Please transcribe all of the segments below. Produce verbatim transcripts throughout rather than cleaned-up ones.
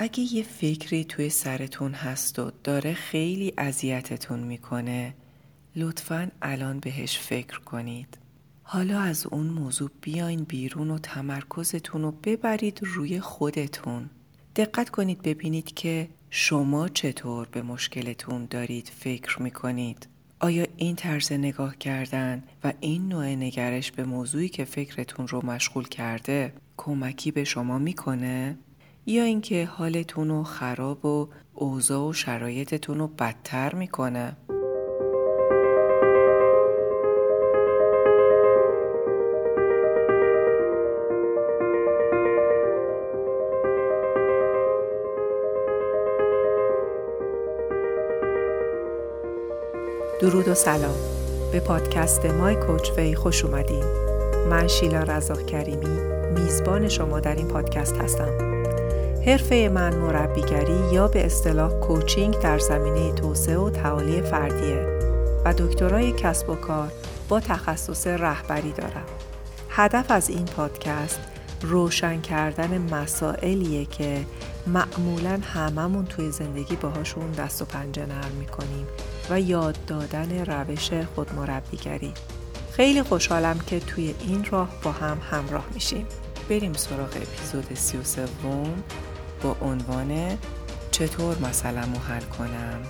اگه یه فکری توی سرتون هست و داره خیلی اذیتتون میکنه، لطفاً الان بهش فکر کنید. حالا از اون موضوع بیاین بیرون و تمرکزتون رو ببرید روی خودتون. دقت کنید ببینید که شما چطور به مشکلتون دارید فکر میکنید. آیا این طرز نگاه کردن و این نوع نگرش به موضوعی که فکرتون رو مشغول کرده کمکی به شما میکنه؟ یا اینکه حالتون رو خراب و اوضاع و شرایطتون رو بدتر میکنه؟ درود و سلام. به پادکست مای کچفه خوش اومدین. من شیلا رزاخ کریمی، میزبان شما در این پادکست هستم. حرفه من مربیگری یا به اصطلاح کوچینگ در زمینه توسعه و تعالی فردیه و دکترای کسب و کار با تخصص رهبری دارم. هدف از این پادکست روشن کردن مسائلیه که معمولاً هممون توی زندگی باهاشون دست و پنجه نرم می‌کنیم و یاد دادن روش خودمربیگری. خیلی خوشحالم که توی این راه با هم همراه میشیم. بریم سراغ اپیزود سی و سه با عنوان چطور مسئله‌مو حل کنم.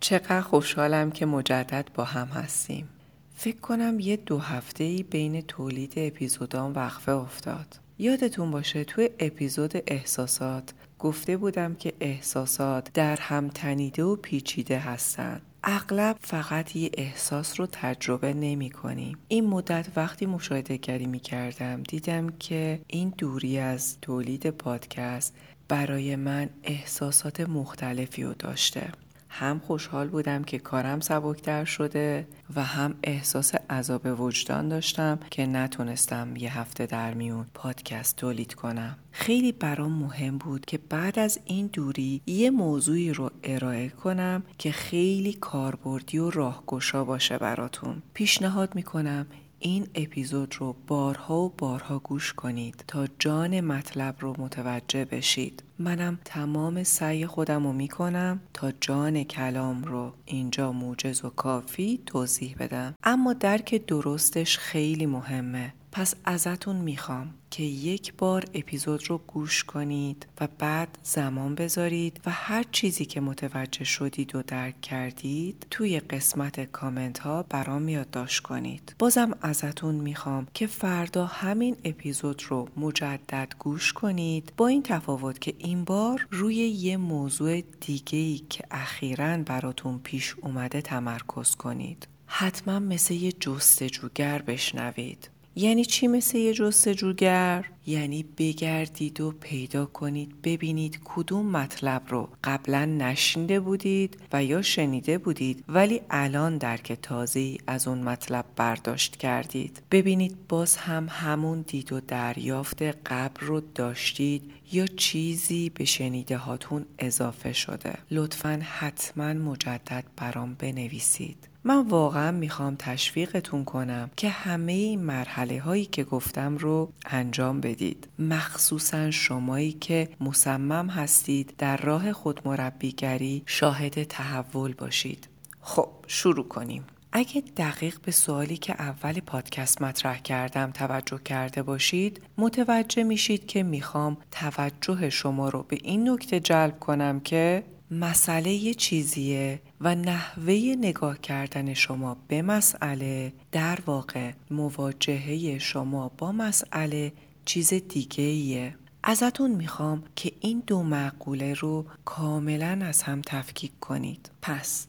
چقدر خوشحالم که مجدد با هم هستیم. فکر کنم یه دو هفته‌ای بین تولید اپیزودام وقفه افتاد. یادتون باشه توی اپیزود احساسات گفته بودم که احساسات در هم تنیده و پیچیده هستن. اغلب فقط یه احساس رو تجربه نمی کنیم. این مدت وقتی مشاهده گری می کردم دیدم که این دوری از تولید پادکست برای من احساسات مختلفی رو داشته. هم خوشحال بودم که کارم سبکتر شده و هم احساس عذاب وجدان داشتم که نتونستم یه هفته در میون پادکست تولید کنم. خیلی برام مهم بود که بعد از این دوری یه موضوعی رو ارائه کنم که خیلی کاربردی و راهگشا باشه براتون. پیشنهاد میکنم این اپیزود رو بارها و بارها گوش کنید تا جان مطلب رو متوجه بشید. منم تمام سعی خودم رو میکنم تا جان کلام رو اینجا موجز و کافی توضیح بدم، اما درک درستش خیلی مهمه. پس ازتون میخوام که یک بار اپیزود رو گوش کنید و بعد زمان بذارید و هر چیزی که متوجه شدید و درک کردید توی قسمت کامنت ها برام یادداشت کنید. بازم ازتون میخوام که فردا همین اپیزود رو مجدد گوش کنید، با این تفاوت که این بار روی یه موضوع دیگه‌ای که اخیراً براتون پیش اومده تمرکز کنید. حتما مثل یه جستجوگر بشنوید. یعنی چی مثل یه جستجوگر؟ یعنی بگردید و پیدا کنید، ببینید کدوم مطلب رو قبلا نشنیده بودید و یا شنیده بودید ولی الان درک تازه‌ای از اون مطلب برداشت کردید. ببینید باز هم همون دید و دریافت قبل رو داشتید یا چیزی به شنیده هاتون اضافه شده. لطفاً حتما مجدد برام بنویسید. من واقعا میخوام تشویقتون کنم که همه این مرحله هایی که گفتم رو انجام بدید. مخصوصا شمایی که مصمم هستید در راه خودمربیگری شاهد تحول باشید. خب شروع کنیم. اگه دقیق به سوالی که اول پادکست مطرح کردم توجه کرده باشید، متوجه میشید که میخوام توجه شما رو به این نکته جلب کنم که مسئله یه چیزیه و نحوه نگاه کردن شما به مسئله، در واقع مواجهه شما با مسئله، چیز دیگه‌ایه. ازتون میخوام که این دو مقوله رو کاملا از هم تفکیک کنید. پس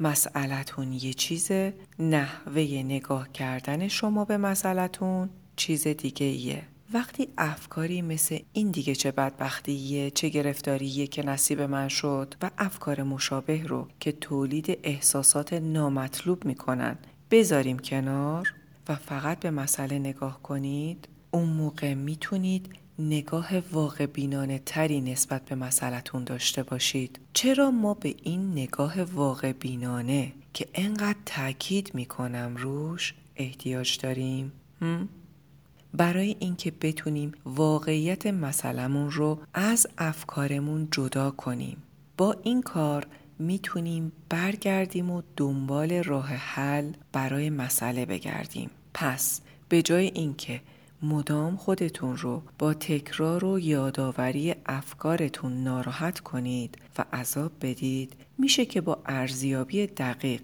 مسئلتون یه چیزه، نحوه نگاه کردن شما به مسئلتون چیز دیگه‌ایه. وقتی افکاری مثل این دیگه چه بدبختیه، چه گرفتاریه که نصیب من شد و افکار مشابه رو که تولید احساسات نامطلوب میکنن بذاریم کنار و فقط به مسئله نگاه کنید، اون موقع میتونید نگاه واقع بینانه تری نسبت به مسئلتون داشته باشید. چرا ما به این نگاه واقع بینانه که انقدر تاکید میکنم روش احتیاج داریم؟ هم؟ برای اینکه بتونیم واقعیت مسئلمون رو از افکارمون جدا کنیم. با این کار میتونیم برگردیم و دنبال راه حل برای مسئله بگردیم. پس به جای اینکه مدام خودتون رو با تکرار و یادآوری افکارتون ناراحت کنید و عذاب بدید، میشه که با ارزیابی دقیق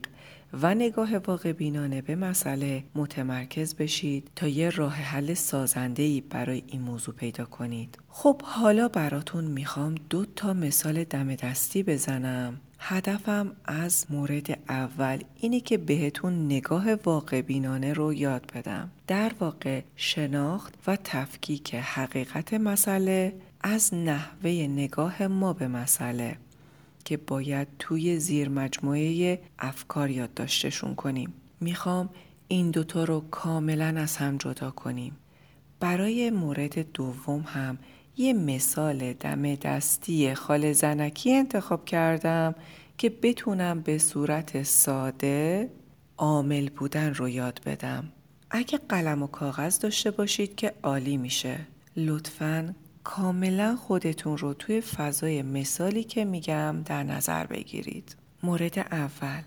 و نگاه واقع بینانه به مسئله متمرکز بشید تا یه راه حل سازنده‌ای برای این موضوع پیدا کنید. خب حالا براتون میخوام دو تا مثال دم دستی بزنم. هدفم از مورد اول اینه که بهتون نگاه واقع بینانه رو یاد بدم. در واقع شناخت و تفکیک حقیقت مسئله از نحوه نگاه ما به مسئله که باید توی زیر مجموعه افکار یاد داشتشون کنیم. میخوام این دوتا رو کاملا از هم جدا کنیم. برای مورد دوم هم یه مثال دم دستی خال زنکی انتخاب کردم که بتونم به صورت ساده عامل بودن رو یاد بدم. اگه قلم و کاغذ داشته باشید که عالی میشه. لطفاً کاملا خودتون رو توی فضای مثالی که میگم در نظر بگیرید. مورد اول،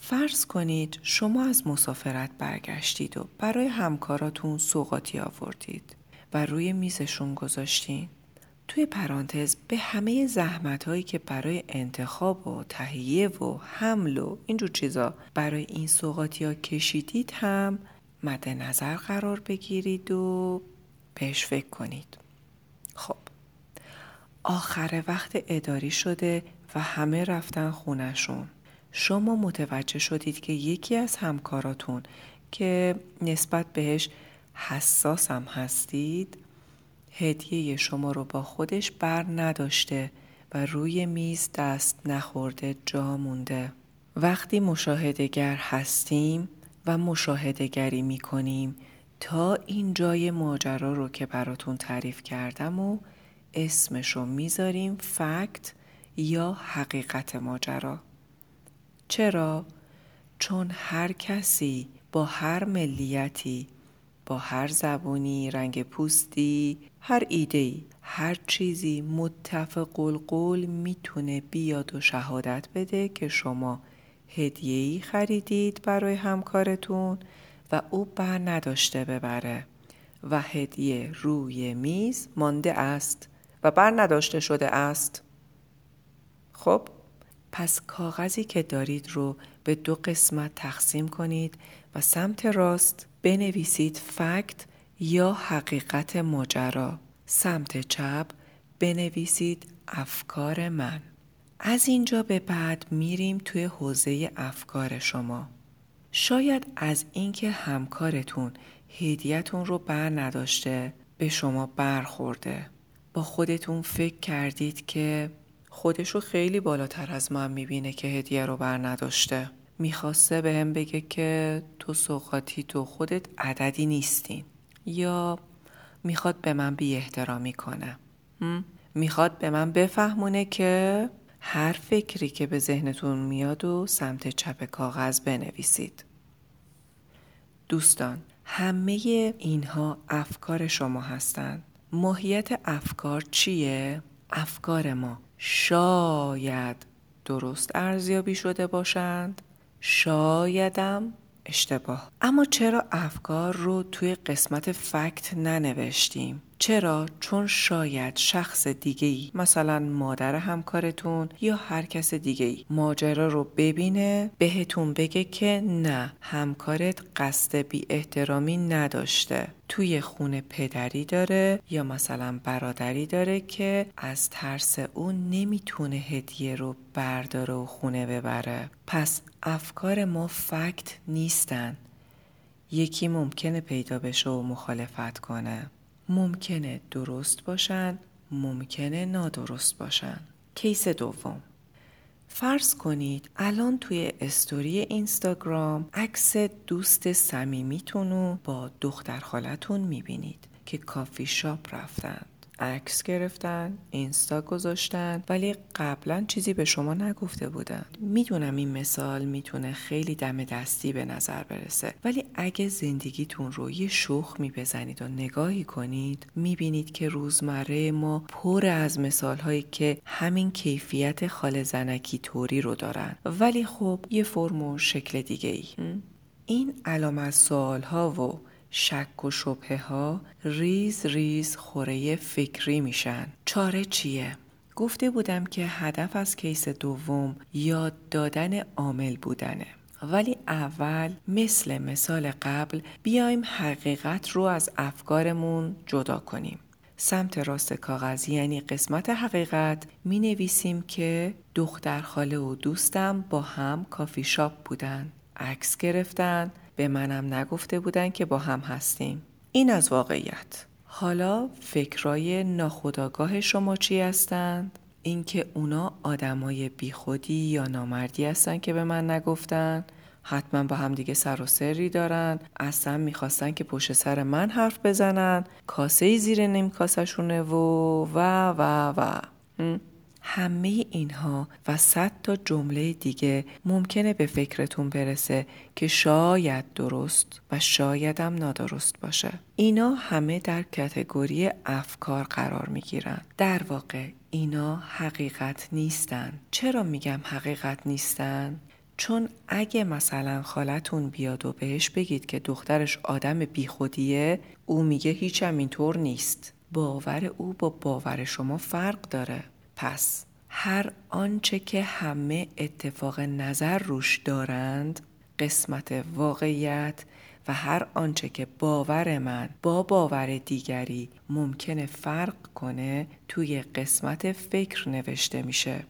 فرض کنید شما از مسافرت برگشتید و برای همکاراتون سوغاتی آوردید و روی میزشون گذاشتین. توی پرانتز به همه زحمت هایی که برای انتخاب و تهیه و حمل و اینجور چیزا برای این سوغاتی ها کشیدید هم مد نظر قرار بگیرید و بهش فکر کنید. خب آخر وقت اداری شده و همه رفتن خونه‌شون. شما متوجه شدید که یکی از همکاراتون که نسبت بهش حساس هم هستید هدیه شما رو با خودش بر نداشته و روی میز دست نخورده جا مونده. وقتی مشاهده‌گر هستیم و مشاهده‌گری می‌کنیم تا این جای ماجرا رو که براتون تعریف کردم و اسمشو میذاریم فکت یا حقیقت ماجرا. چرا؟ چون هر کسی با هر ملیتی، با هر زبونی، رنگ پوستی، هر ایده‌ای، هر چیزی متفق القول میتونه بیاد و شهادت بده که شما هدیه‌ای خریدید برای همکارتون و او بر نداشته ببره و هدیه روی میز مانده است و بر نداشته شده است. خب پس کاغذی که دارید رو به دو قسمت تقسیم کنید و سمت راست بنویسید فکت یا حقیقت ماجرا، سمت چپ بنویسید افکار من. از اینجا به بعد میریم توی حوزه افکار شما. شاید از اینکه همکارتون هدیه‌تون رو بر نداشته به شما برخورده. با خودتون فکر کردید که خودشو خیلی بالاتر از من میبینه که هدیه رو بر نداشته. میخواسته به هم بگه که تو سوغاتی تو خودت عددی نیستی، یا میخواد به من بی احترامی کنه، میخواد به من بفهمونه که هر فکری که به ذهنتون میاد و سمت چپ کاغذ بنویسید. دوستان، همه اینها افکار شما هستند. ماهیت افکار چیه؟ افکار ما شاید درست ارزیابی شده باشند، شایدم اشتباه. اما چرا افکار رو توی قسمت فکت ننوشتیم؟ چرا؟ چون شاید شخص دیگه‌ای، مثلا مادر همکارتون یا هر کس دیگه‌ای، ماجرا رو ببینه، بهتون بگه که نه، همکارت قصد بی احترامی نداشته، توی خونه پدری داره یا مثلا برادری داره که از ترس اون نمیتونه هدیه رو برداره و خونه ببره. پس افکار ما فکت نیستن. یکی ممکنه پیدا بشه و مخالفت کنه. ممکنه درست باشن، ممکنه نادرست باشن. کیس دوم، فرض کنید الان توی استوری اینستاگرام عکس دوست صمیمیتون رو با دختر خالتون میبینید که کافی شاپ رفتن، عکس گرفتن، اینستا گذاشتن، ولی قبلا چیزی به شما نگفته بودن. میدونم این مثال میتونه خیلی دم دستی به نظر برسه، ولی اگه زندگیتون رو یه شخمی بزنید و نگاهی کنید، میبینید که روزمره ما پر از مثالهایی که همین کیفیت خال زنکی توری رو دارن، ولی خب یه فرم و شکل دیگه ای. این علامت سوالها و شک و شبهه ها ریز ریز خوره فکری میشن. چاره چیه؟ گفته بودم که هدف از کیس دوم یاد دادن عامل بودنه، ولی اول مثل مثال قبل بیایم حقیقت رو از افکارمون جدا کنیم. سمت راست کاغذ یعنی قسمت حقیقت می نویسیم که دختر خاله و دوستم با هم کافی شاپ بودن، عکس گرفتن، به منم نگفته بودن که با هم هستیم. این از واقعیت. حالا فکرای ناخودآگاه شما چی هستند؟ اینکه اونا آدمای بیخودی یا نامردی هستن که به من نگفتن، حتما با هم دیگه سر و سری دارن، اصلا میخواستن که پشت سر من حرف بزنن، کاسه زیر نیم کاسه شونه و و و و م? همه اینها و صد تا جمله دیگه ممکنه به فکرتون برسه که شاید درست و شاید هم نادرست باشه. اینا همه در کاتگوری افکار قرار میگیرن. در واقع اینا حقیقت نیستن. چرا میگم حقیقت نیستن؟ چون اگه مثلا خالتون بیاد و بهش بگید که دخترش آدم بیخودیه، او میگه هیچم اینطور نیست. باور او با باور شما فرق داره. پس هر آنچه که همه اتفاق نظر روش دارند، قسمت واقعیت، و هر آنچه که باور من با باور دیگری ممکنه فرق کنه، توی قسمت فکر نوشته میشه.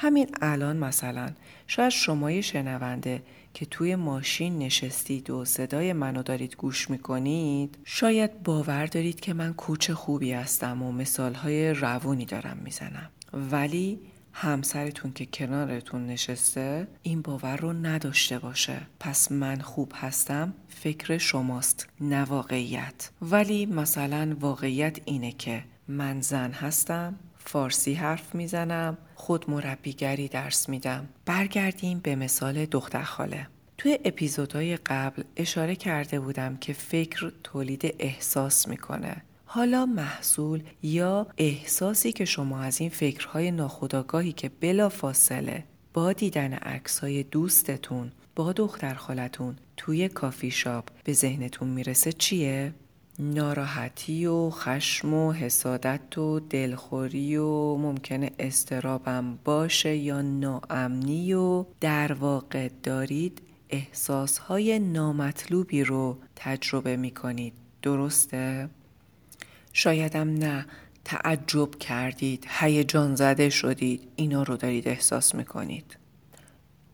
همین الان مثلا شاید شمای شنونده که توی ماشین نشستید و صدای منو دارید گوش میکنید، شاید باور دارید که من کوچه خوبی هستم و مثالهای روونی دارم میزنم، ولی همسرتون که کنارتون نشسته این باور رو نداشته باشه. پس من خوب هستم فکر شماست، نه واقعیت. ولی مثلا واقعیت اینه که من زن هستم، فارسی حرف میزنم، خود مربیگری درس میدم. برگردیم به مثال دختر خاله. توی اپیزودهای قبل اشاره کرده بودم که فکر تولید احساس میکنه. حالا محصول یا احساسی که شما از این فکرهای ناخودآگاهی که بلا فاصله با دیدن عکس‌های دوستتون با دختر خالتون توی کافی شاپ به ذهنتون میرسه چیه؟ ناراحتی و خشم و حسادت و دلخوری و ممکنه استرابم باشه یا ناامنی، و در واقع دارید احساسهای نامطلوبی رو تجربه می کنید. درسته؟ شایدم نه، تعجب کردید، هیجان زده شدید، اینا رو دارید احساس می کنید.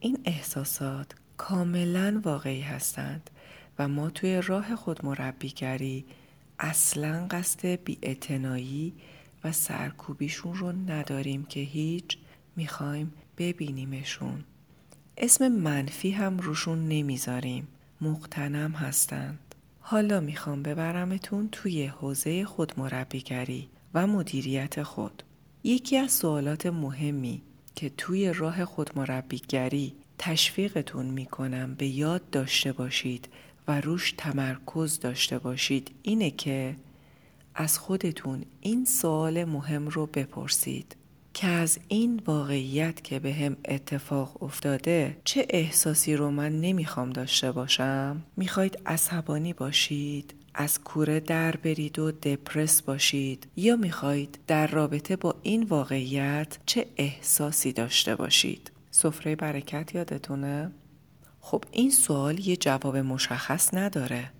این احساسات کاملا واقعی هستند و ما توی راه خود مربیگری اصلاً قصد بی‌اعتنایی و سرکوبیشون رو نداریم که هیچ، میخوایم ببینیمشون. اسم منفی هم روشون نمیذاریم، مقتنم هستند. حالا میخوام ببرمتون توی حوزه خود مربیگری و مدیریت خود. یکی از سوالات مهمی که توی راه خود مربیگری تشویقتون میکنم به یاد داشته باشید و روش تمرکز داشته باشید اینه که از خودتون این سوال مهم رو بپرسید که از این واقعیت که به هم اتفاق افتاده چه احساسی رو من نمیخوام داشته باشم؟ میخواید عصبانی باشید؟ از کوره در برید و دپرس باشید؟ یا میخواید در رابطه با این واقعیت چه احساسی داشته باشید؟ سفره برکت یادتونه؟ خب این سوال یه جواب مشخص نداره.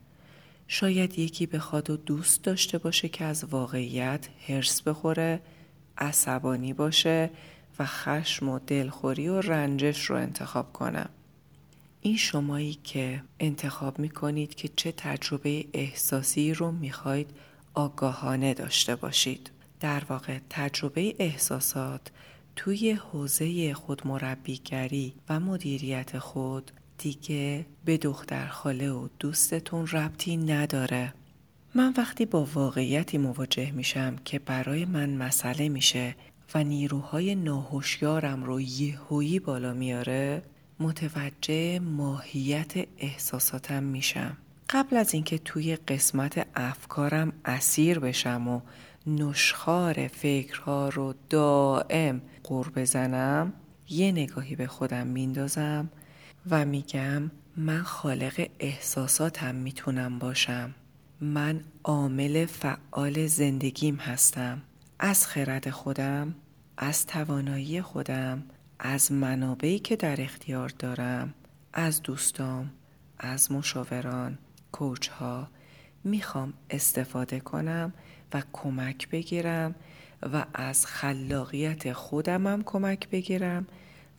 شاید یکی بخواد و دوست داشته باشه که از واقعیت هرس بخوره، عصبانی باشه و خشم و دلخوری و رنجش رو انتخاب کنه. این شمایی که انتخاب میکنید که چه تجربه احساسی رو میخواید آگاهانه داشته باشید. در واقع تجربه احساسات توی حوزه خودمربیگری و مدیریت خود دیگه به دخترخاله و دوستتون ربطی نداره. من وقتی با واقعیتی مواجه میشم که برای من مسئله میشه و نیروهای ناهوشیارم رو یهویی بالا میاره، متوجه ماهیت احساساتم میشم. قبل از اینکه توی قسمت افکارم اسیر بشم و نشخوار فکرها رو دائم قور بزنم، یه نگاهی به خودم میندازم و میگم من خالق احساساتم میتونم باشم. من عامل فعال زندگیم هستم. از خرد خودم، از توانایی خودم، از منابعی که در اختیار دارم، از دوستام، از مشاوران، کوچها میخوام استفاده کنم و کمک بگیرم و از خلاقیت خودمم کمک بگیرم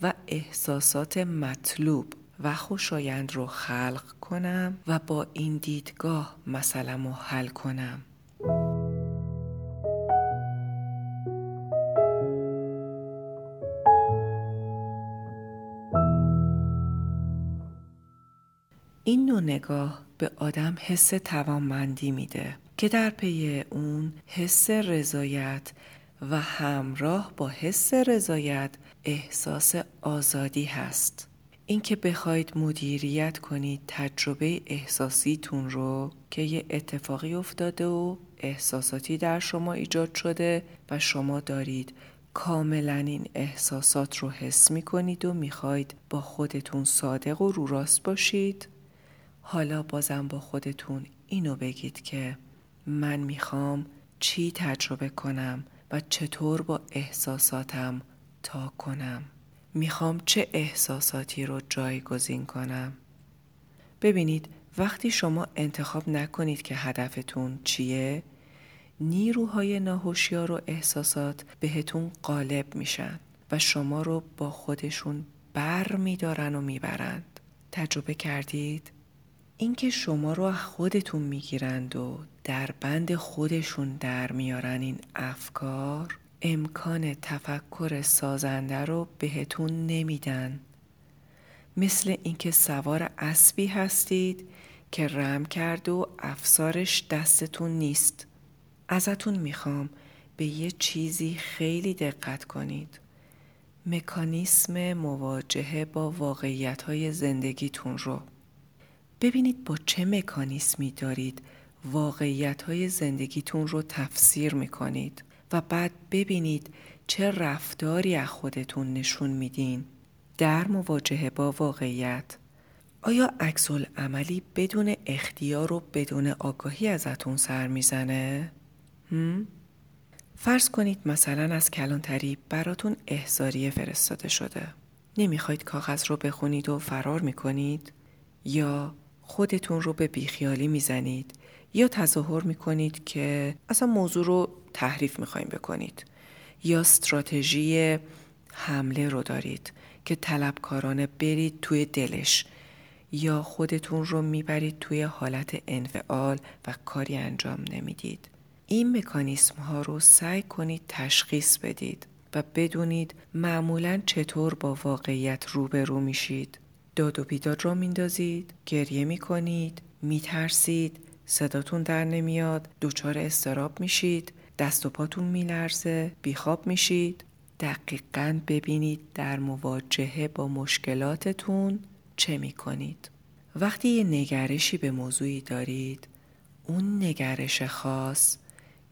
و احساسات مطلوب و خوشایند رو خلق کنم و با این دیدگاه مسئله‌مو حل کنم. این نوع نگاه به آدم حس توانمندی میده که در پی اون حس رضایت و همراه با حس رضایت احساس آزادی هست. اینکه بخواید مدیریت کنید تجربه احساسیتون رو که یه اتفاقی افتاده و احساساتی در شما ایجاد شده و شما دارید کاملا این احساسات رو حس می‌کنید و می‌خواید با خودتون صادق و رو راست باشید، حالا بازم با خودتون اینو بگید که من می‌خوام چی تجربه کنم و چطور با احساساتم تا کنم. میخوام چه احساساتی رو جایگزین کنم. ببینید وقتی شما انتخاب نکنید که هدفتون چیه، نیروهای ناهوشیار و احساسات بهتون غالب میشن و شما رو با خودشون بر میدارن و میبرند. تجربه کردید؟ اینکه شما رو خودتون میگیرند و در بند خودشون در میارن این افکار، امکان تفکر سازنده رو بهتون نمیدن. مثل اینکه سوار اسبی هستید که رم کرد و افسارش دستتون نیست. ازتون میخوام به یه چیزی خیلی دقت کنید. مکانیسم مواجهه با واقعیت‌های زندگیتون رو. ببینید با چه مکانیسمی دارید واقعیت‌های زندگیتون رو تفسیر میکنید و بعد ببینید چه رفتاری از خودتون نشون میدین در مواجهه با واقعیت. آیا عکس العملی بدون اختیار و بدون آگاهی ازتون سر میزنه؟ هم؟ فرض کنید مثلا از کلانتری براتون احضاریه فرستاده شده. نمیخواید کاغذ رو بخونید و فرار میکنید؟ یا خودتون رو به بیخیالی میزنید؟ یا تظاهر میکنید که اصلا موضوع رو تحریف میخواییم بکنید؟ یا استراتژی حمله رو دارید که طلبکارانه برید توی دلش؟ یا خودتون رو میبرید توی حالت انفعال و کاری انجام نمیدید؟ این مکانیسم ها رو سعی کنید تشخیص بدید و بدونید معمولاً چطور با واقعیت روبرو میشید. داد و بیداد رو میندازید، گریه میکنید، میترسید، صداتون در نمیاد، دچار اضطراب میشید، دست و پاتون میلرزه، بیخواب میشید. دقیقاً ببینید در مواجهه با مشکلاتتون چه میکنید. وقتی یه نگرشی به موضوعی دارید، اون نگرش خاص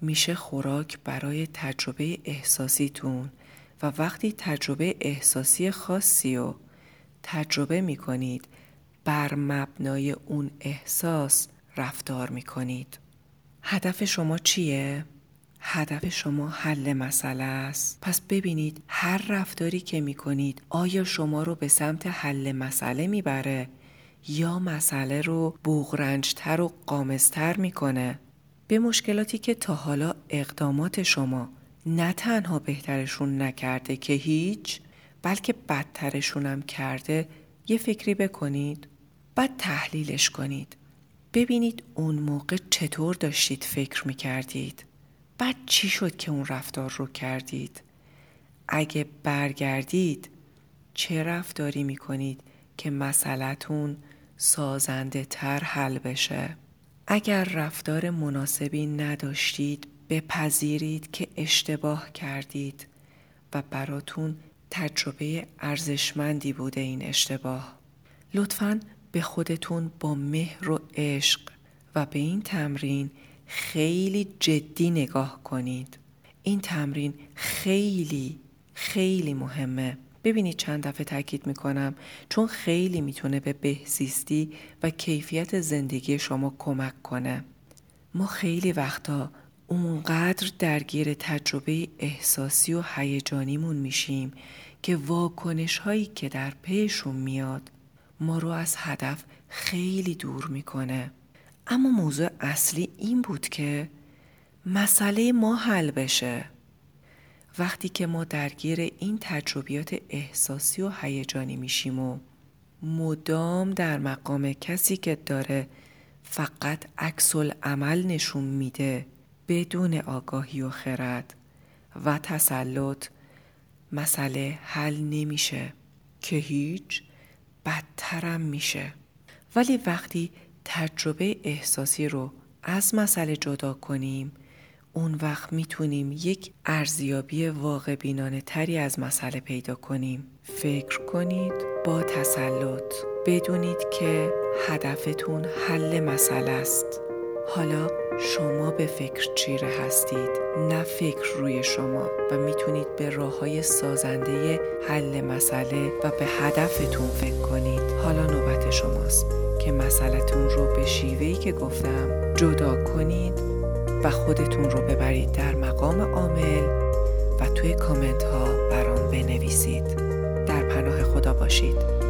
میشه خوراک برای تجربه احساسیتون و وقتی تجربه احساسی خاصی رو تجربه میکنید، بر مبنای اون احساس رفتار میکنید. هدف شما چیه؟ هدف شما حل مسئله است. پس ببینید هر رفتاری که میکنید آیا شما رو به سمت حل مسئله میبره یا مسئله رو بغرنج‌تر و قامزتر میکنه. به مشکلاتی که تا حالا اقدامات شما نه تنها بهترشون نکرده که هیچ، بلکه بدترشون هم کرده یه فکری بکنید. بعد تحلیلش کنید. ببینید اون موقع چطور داشتید فکر میکردید؟ بعد چی شد که اون رفتار رو کردید؟ اگه برگردید چه رفتاری میکنید که مسئله‌تون سازنده تر حل بشه؟ اگر رفتار مناسبی نداشتید بپذیرید که اشتباه کردید و براتون تجربه ارزشمندی بوده این اشتباه. لطفاً به خودتون با مهر و عشق و به این تمرین خیلی جدی نگاه کنید. این تمرین خیلی خیلی مهمه. ببینید چند دفعه تاکید میکنم، چون خیلی میتونه به بهزیستی و کیفیت زندگی شما کمک کنه. ما خیلی وقتا اونقدر درگیر تجربه احساسی و هیجانیمون میشیم که واکنش هایی که در پیشون میاد ما رو از هدف خیلی دور میکنه. اما موضوع اصلی این بود که مسئله ما حل بشه. وقتی که ما درگیر این تجربیات احساسی و هیجانی میشیم و مدام در مقام کسی که داره فقط عکس العمل نشون میده، بدون آگاهی و خرد و تسلط مسئله حل نمیشه که هیچ، بدترم میشه. ولی وقتی تجربه احساسی رو از مسئله جدا کنیم، اون وقت میتونیم یک ارزیابی واقع بینانه تری از مسئله پیدا کنیم. فکر کنید با تسلط، بدونید که هدفتون حل مسئله است. حالا شما به فکر چیره هستید، نه فکر روی شما، و میتونید به راه‌های سازنده حل مسئله و به هدفتون فکر کنید. حالا نوبت شماست که مسئله‌تون رو به شیوهی که گفتم جدا کنید و خودتون رو ببرید در مقام عامل و توی کامنت ها برام بنویسید. در پناه خدا باشید.